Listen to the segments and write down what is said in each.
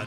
I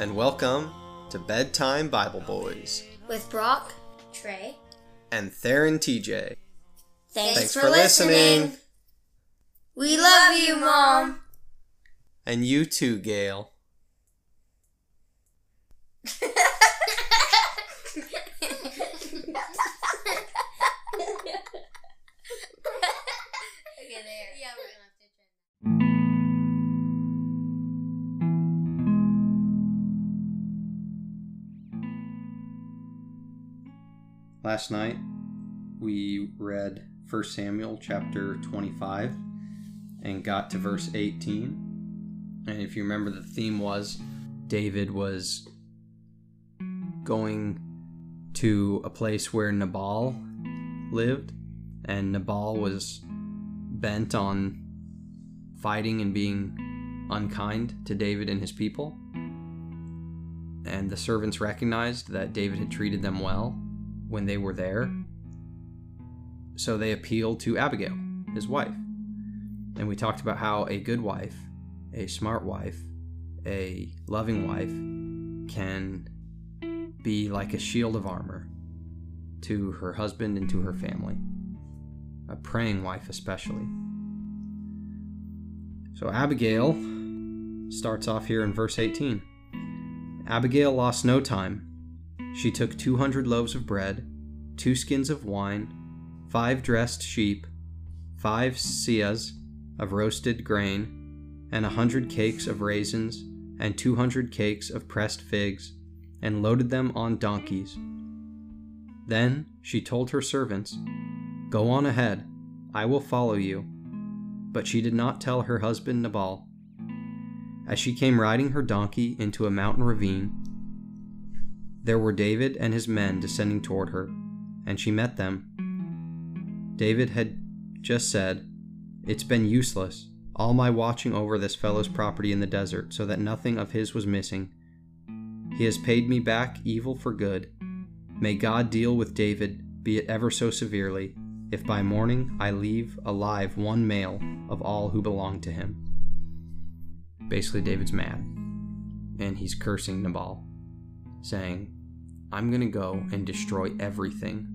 and welcome to Bedtime Bible Boys. With Brock, Trey, and Theron TJ. Thanks for listening! We love you, Mom! And you too, Gail. Last night, we read 1 Samuel chapter 25 and got to verse 18. And if you remember, the theme was David was going to a place where Nabal lived. And Nabal was bent on fighting and being unkind to David and his people. And the servants recognized that David had treated them well when they were there, so they appealed to Abigail, his wife. And we talked about how a good wife, a smart wife, a loving wife can be like a shield of armor to her husband and to her family, a praying wife especially. So Abigail starts off here in verse 18. Abigail lost no time. She took 200 loaves of bread, 2 skins of wine, 5 dressed sheep, 5 seahs of roasted grain, and 100 cakes of raisins, and 200 cakes of pressed figs, and loaded them on donkeys. Then she told her servants, "Go on ahead, I will follow you." But she did not tell her husband Nabal. As she came riding her donkey into a mountain ravine, there were David and his men descending toward her, and she met them. David had just said, "It's been useless, all my watching over this fellow's property in the desert, so that nothing of his was missing. He has paid me back evil for good. May God deal with David, be it ever so severely, if by morning I leave alive one male of all who belong to him." Basically, David's mad, and he's cursing Nabal, saying, "I'm going to go and destroy everything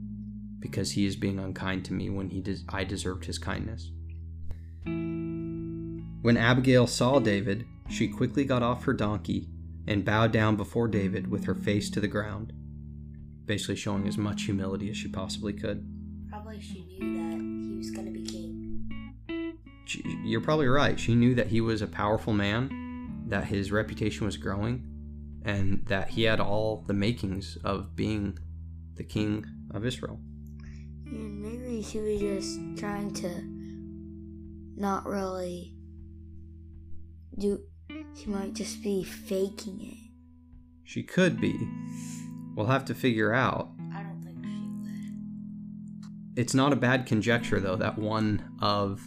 because he is being unkind to me when I deserved his kindness." When Abigail saw David, she quickly got off her donkey and bowed down before David with her face to the ground, basically showing as much humility as she possibly could. Probably she knew that he was going to be king. You're probably right. She knew that he was a powerful man, that his reputation was growing, and that he had all the makings of being the king of Israel. And maybe she was just trying to not really do... She might just be faking it. She could be. We'll have to figure out. I don't think she would. It's not a bad conjecture, though, that one of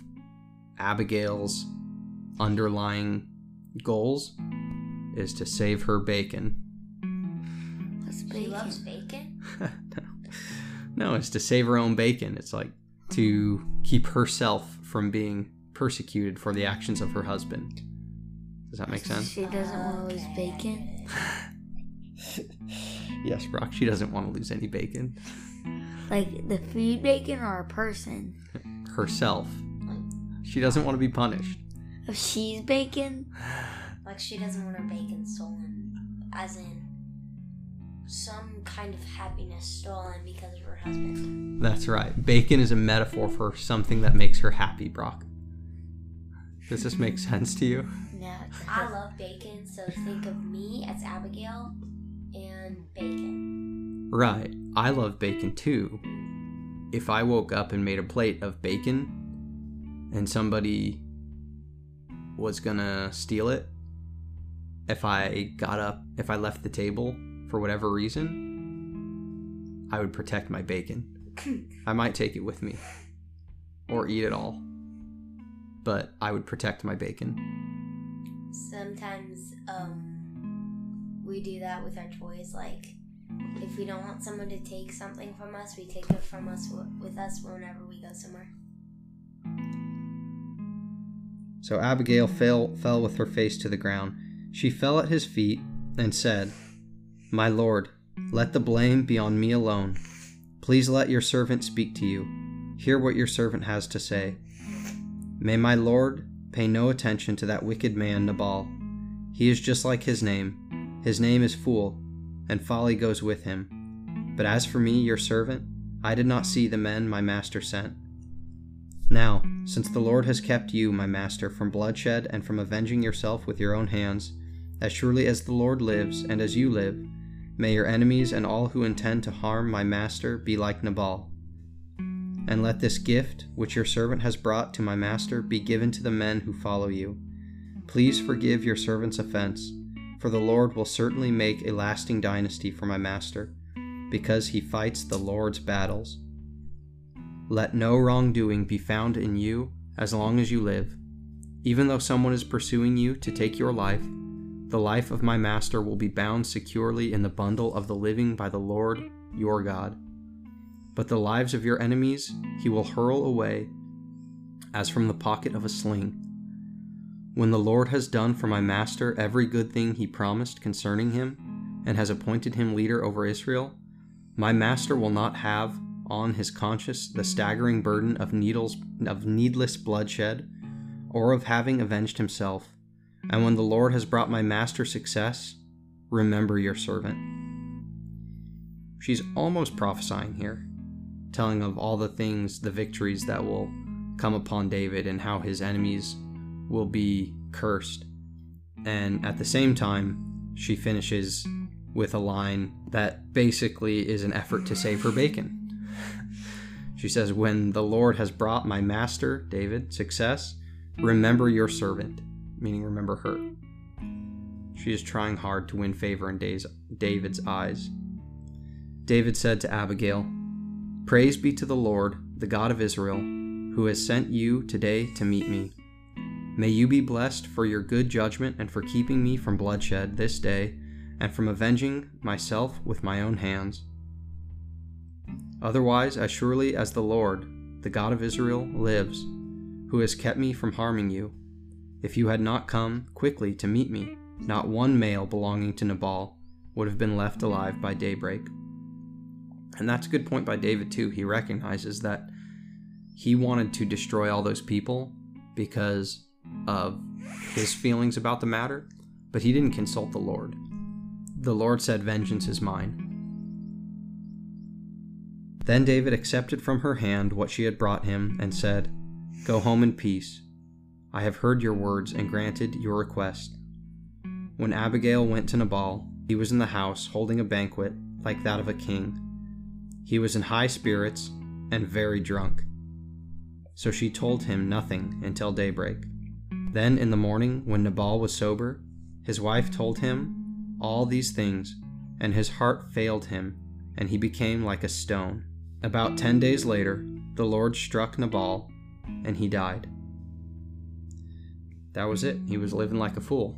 Abigail's underlying goals is to save her bacon. What's bacon? She loves bacon? No, it's to save her own bacon. It's like to keep herself from being persecuted for the actions of her husband. Does that make sense? She doesn't want to lose bacon? Yes, Brock, she doesn't want to lose any bacon. Like the food bacon or a person? Herself. She doesn't want to be punished. If she's bacon? Like, she doesn't want her bacon stolen, as in some kind of happiness stolen because of her husband. That's right. Bacon is a metaphor for something that makes her happy, Brock. Does this make sense to you? No. I love bacon, so think of me as Abigail and bacon. Right. I love bacon, too. If I woke up and made a plate of bacon and somebody was gonna steal it, if I got up, if I left the table for whatever reason, I would protect my bacon. I might take it with me or eat it all, but I would protect my bacon. Sometimes we do that with our toys. Like, if we don't want someone to take something from us, we take it from us with us whenever we go somewhere. So Abigail fell with her face to the ground. She fell at his feet and said, "My lord, let the blame be on me alone. Please let your servant speak to you. Hear what your servant has to say. May my lord pay no attention to that wicked man Nabal. He is just like his name. His name is Fool, and folly goes with him. But as for me, your servant, I did not see the men my master sent. Now, since the Lord has kept you, my master, from bloodshed and from avenging yourself with your own hands, as surely as the Lord lives and as you live, may your enemies and all who intend to harm my master be like Nabal. And let this gift which your servant has brought to my master be given to the men who follow you. Please forgive your servant's offense, for the Lord will certainly make a lasting dynasty for my master, because he fights the Lord's battles. Let no wrongdoing be found in you as long as you live. Even though someone is pursuing you to take your life, the life of my master will be bound securely in the bundle of the living by the Lord your God. But the lives of your enemies he will hurl away as from the pocket of a sling. When the Lord has done for my master every good thing he promised concerning him, and has appointed him leader over Israel, my master will not have on his conscience the staggering burden of needless bloodshed, or of having avenged himself. And when the Lord has brought my master success, remember your servant." She's almost prophesying here, telling of all the things, the victories that will come upon David and how his enemies will be cursed. And at the same time, she finishes with a line that basically is an effort to save her bacon. She says, "When the Lord has brought my master, David, success, remember your servant," meaning remember her. She is trying hard to win favor in David's eyes. David said to Abigail, "Praise be to the Lord, the God of Israel, who has sent you today to meet me. May you be blessed for your good judgment and for keeping me from bloodshed this day and from avenging myself with my own hands. Otherwise, as surely as the Lord, the God of Israel, lives, who has kept me from harming you, if you had not come quickly to meet me, not one male belonging to Nabal would have been left alive by daybreak." And that's a good point by David too. He recognizes that he wanted to destroy all those people because of his feelings about the matter, but he didn't consult the Lord. The Lord said, "Vengeance is mine." Then David accepted from her hand what she had brought him and said, "Go home in peace. I have heard your words and granted your request." When Abigail went to Nabal, he was in the house holding a banquet like that of a king. He was in high spirits and very drunk. So she told him nothing until daybreak. Then in the morning, when Nabal was sober, his wife told him all these things, and his heart failed him, and he became like a stone. About 10 days later, the Lord struck Nabal, and he died. That was it. He was living like a fool.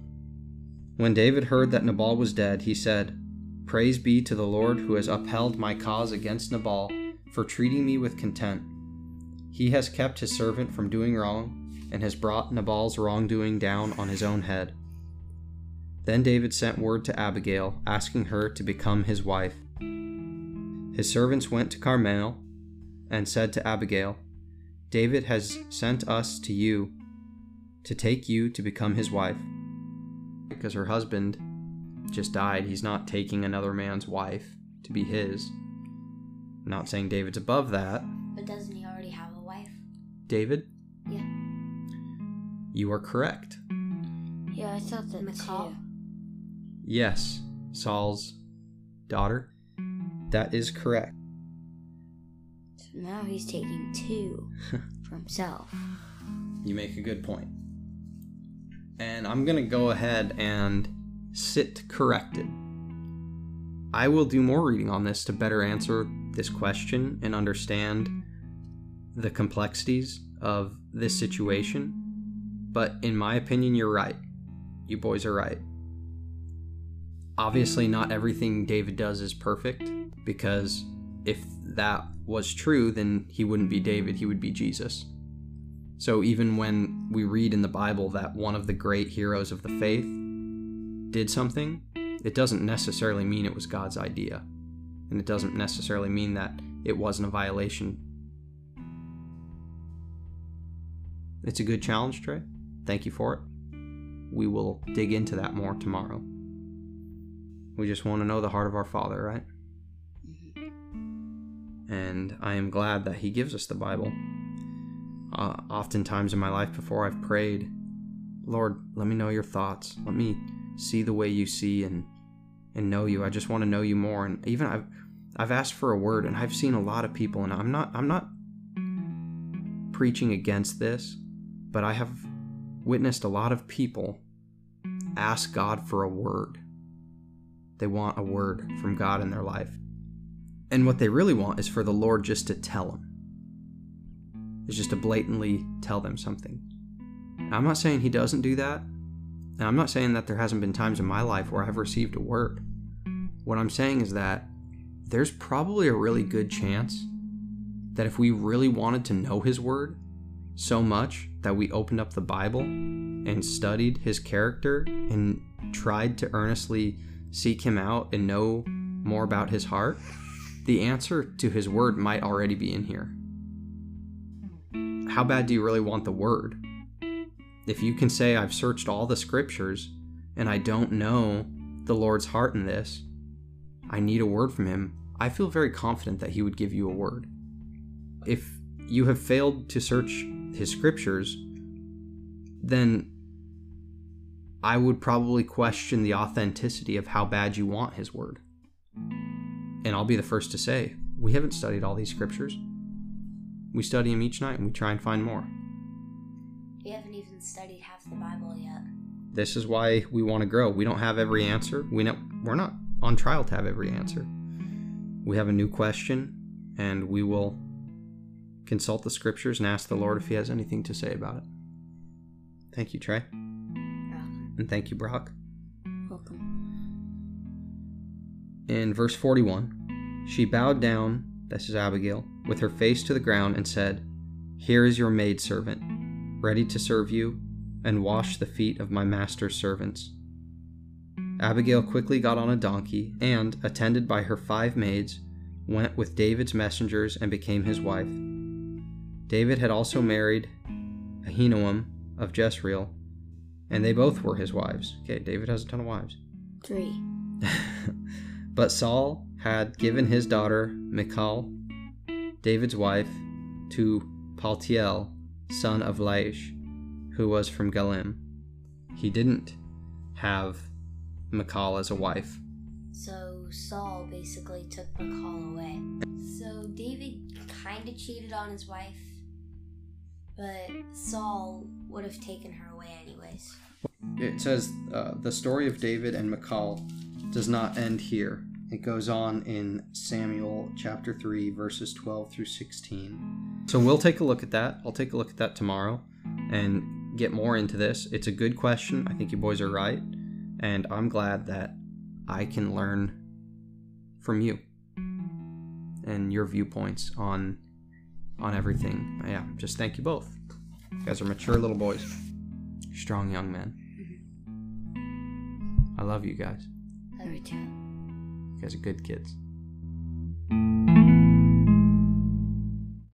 When David heard that Nabal was dead, he said, "Praise be to the Lord who has upheld my cause against Nabal for treating me with contempt. He has kept his servant from doing wrong and has brought Nabal's wrongdoing down on his own head." Then David sent word to Abigail, asking her to become his wife. His servants went to Carmel and said to Abigail, "David has sent us to you to take you to become his wife." Because her husband just died, he's not taking another man's wife to be his. I'm not saying David's above that. But doesn't he already have a wife? David? Yeah. You are correct. Yeah, I thought that Michal. Yes, Saul's daughter. That is correct. So now he's taking two for himself. You make a good point. And I'm going to go ahead and sit corrected. I will do more reading on this to better answer this question and understand the complexities of this situation, but in my opinion, you're right. You boys are right. Obviously, not everything David does is perfect, because if that was true, then he wouldn't be David, he would be Jesus. So even when we read in the Bible that one of the great heroes of the faith did something, it doesn't necessarily mean it was God's idea, and it doesn't necessarily mean that it wasn't a violation. It's a good challenge, Trey. Thank you for it. We will dig into that more tomorrow. We just want to know the heart of our Father, right? And I am glad that He gives us the Bible. Oftentimes in my life before I've prayed, Lord, let me know your thoughts. Let me see the way you see and know you. I just want to know you more. And even I've asked for a word, and I've seen a lot of people, and I'm not preaching against this, but I have witnessed a lot of people ask God for a word. They want a word from God in their life. And what they really want is for the Lord just to tell them. It's just to blatantly tell them something. Now, I'm not saying He doesn't do that, and I'm not saying that there hasn't been times in my life where I've received a word. What I'm saying is that there's probably a really good chance that if we really wanted to know His Word so much that we opened up the Bible and studied His character and tried to earnestly seek Him out and know more about His heart, the answer to His Word might already be in here. How bad do you really want the Word? If you can say, I've searched all the Scriptures and I don't know the Lord's heart in this, I need a word from Him, I feel very confident that He would give you a word. If you have failed to search His Scriptures, then I would probably question the authenticity of how bad you want His Word. And I'll be the first to say, we haven't studied all these Scriptures. We study them each night and we try and find more. We haven't even studied half the Bible yet. This is why we want to grow. We don't have every answer. We're not on trial to have every answer. We have a new question, and we will consult the Scriptures and ask the Lord if He has anything to say about it. Thank you, Trey. Welcome. And thank you, Brock. Welcome. In verse 41, she bowed down, this is Abigail, with her face to the ground and said, Here is your maidservant, ready to serve you, and wash the feet of my master's servants. Abigail quickly got on a donkey and, attended by her 5 maids, went with David's messengers and became his wife. David had also married Ahinoam of Jezreel, and they both were his wives. Okay, David has a ton of wives. 3. But Saul had given his daughter Michal, David's wife, to Paltiel, son of Laish, who was from Galim. He didn't have Michal as a wife. So Saul basically took Michal away. So David kind of cheated on his wife, but Saul would have taken her away anyways. It says the story of David and Michal does not end here. It goes on in Samuel chapter 3, verses 12 through 16. So we'll take a look at that. I'll take a look at that tomorrow and get more into this. It's a good question. I think you boys are right, and I'm glad that I can learn from you and your viewpoints on everything. Yeah, just thank you both. You guys are mature little boys. Strong young men. Mm-hmm. I love you guys. I love you too. You guys are good kids.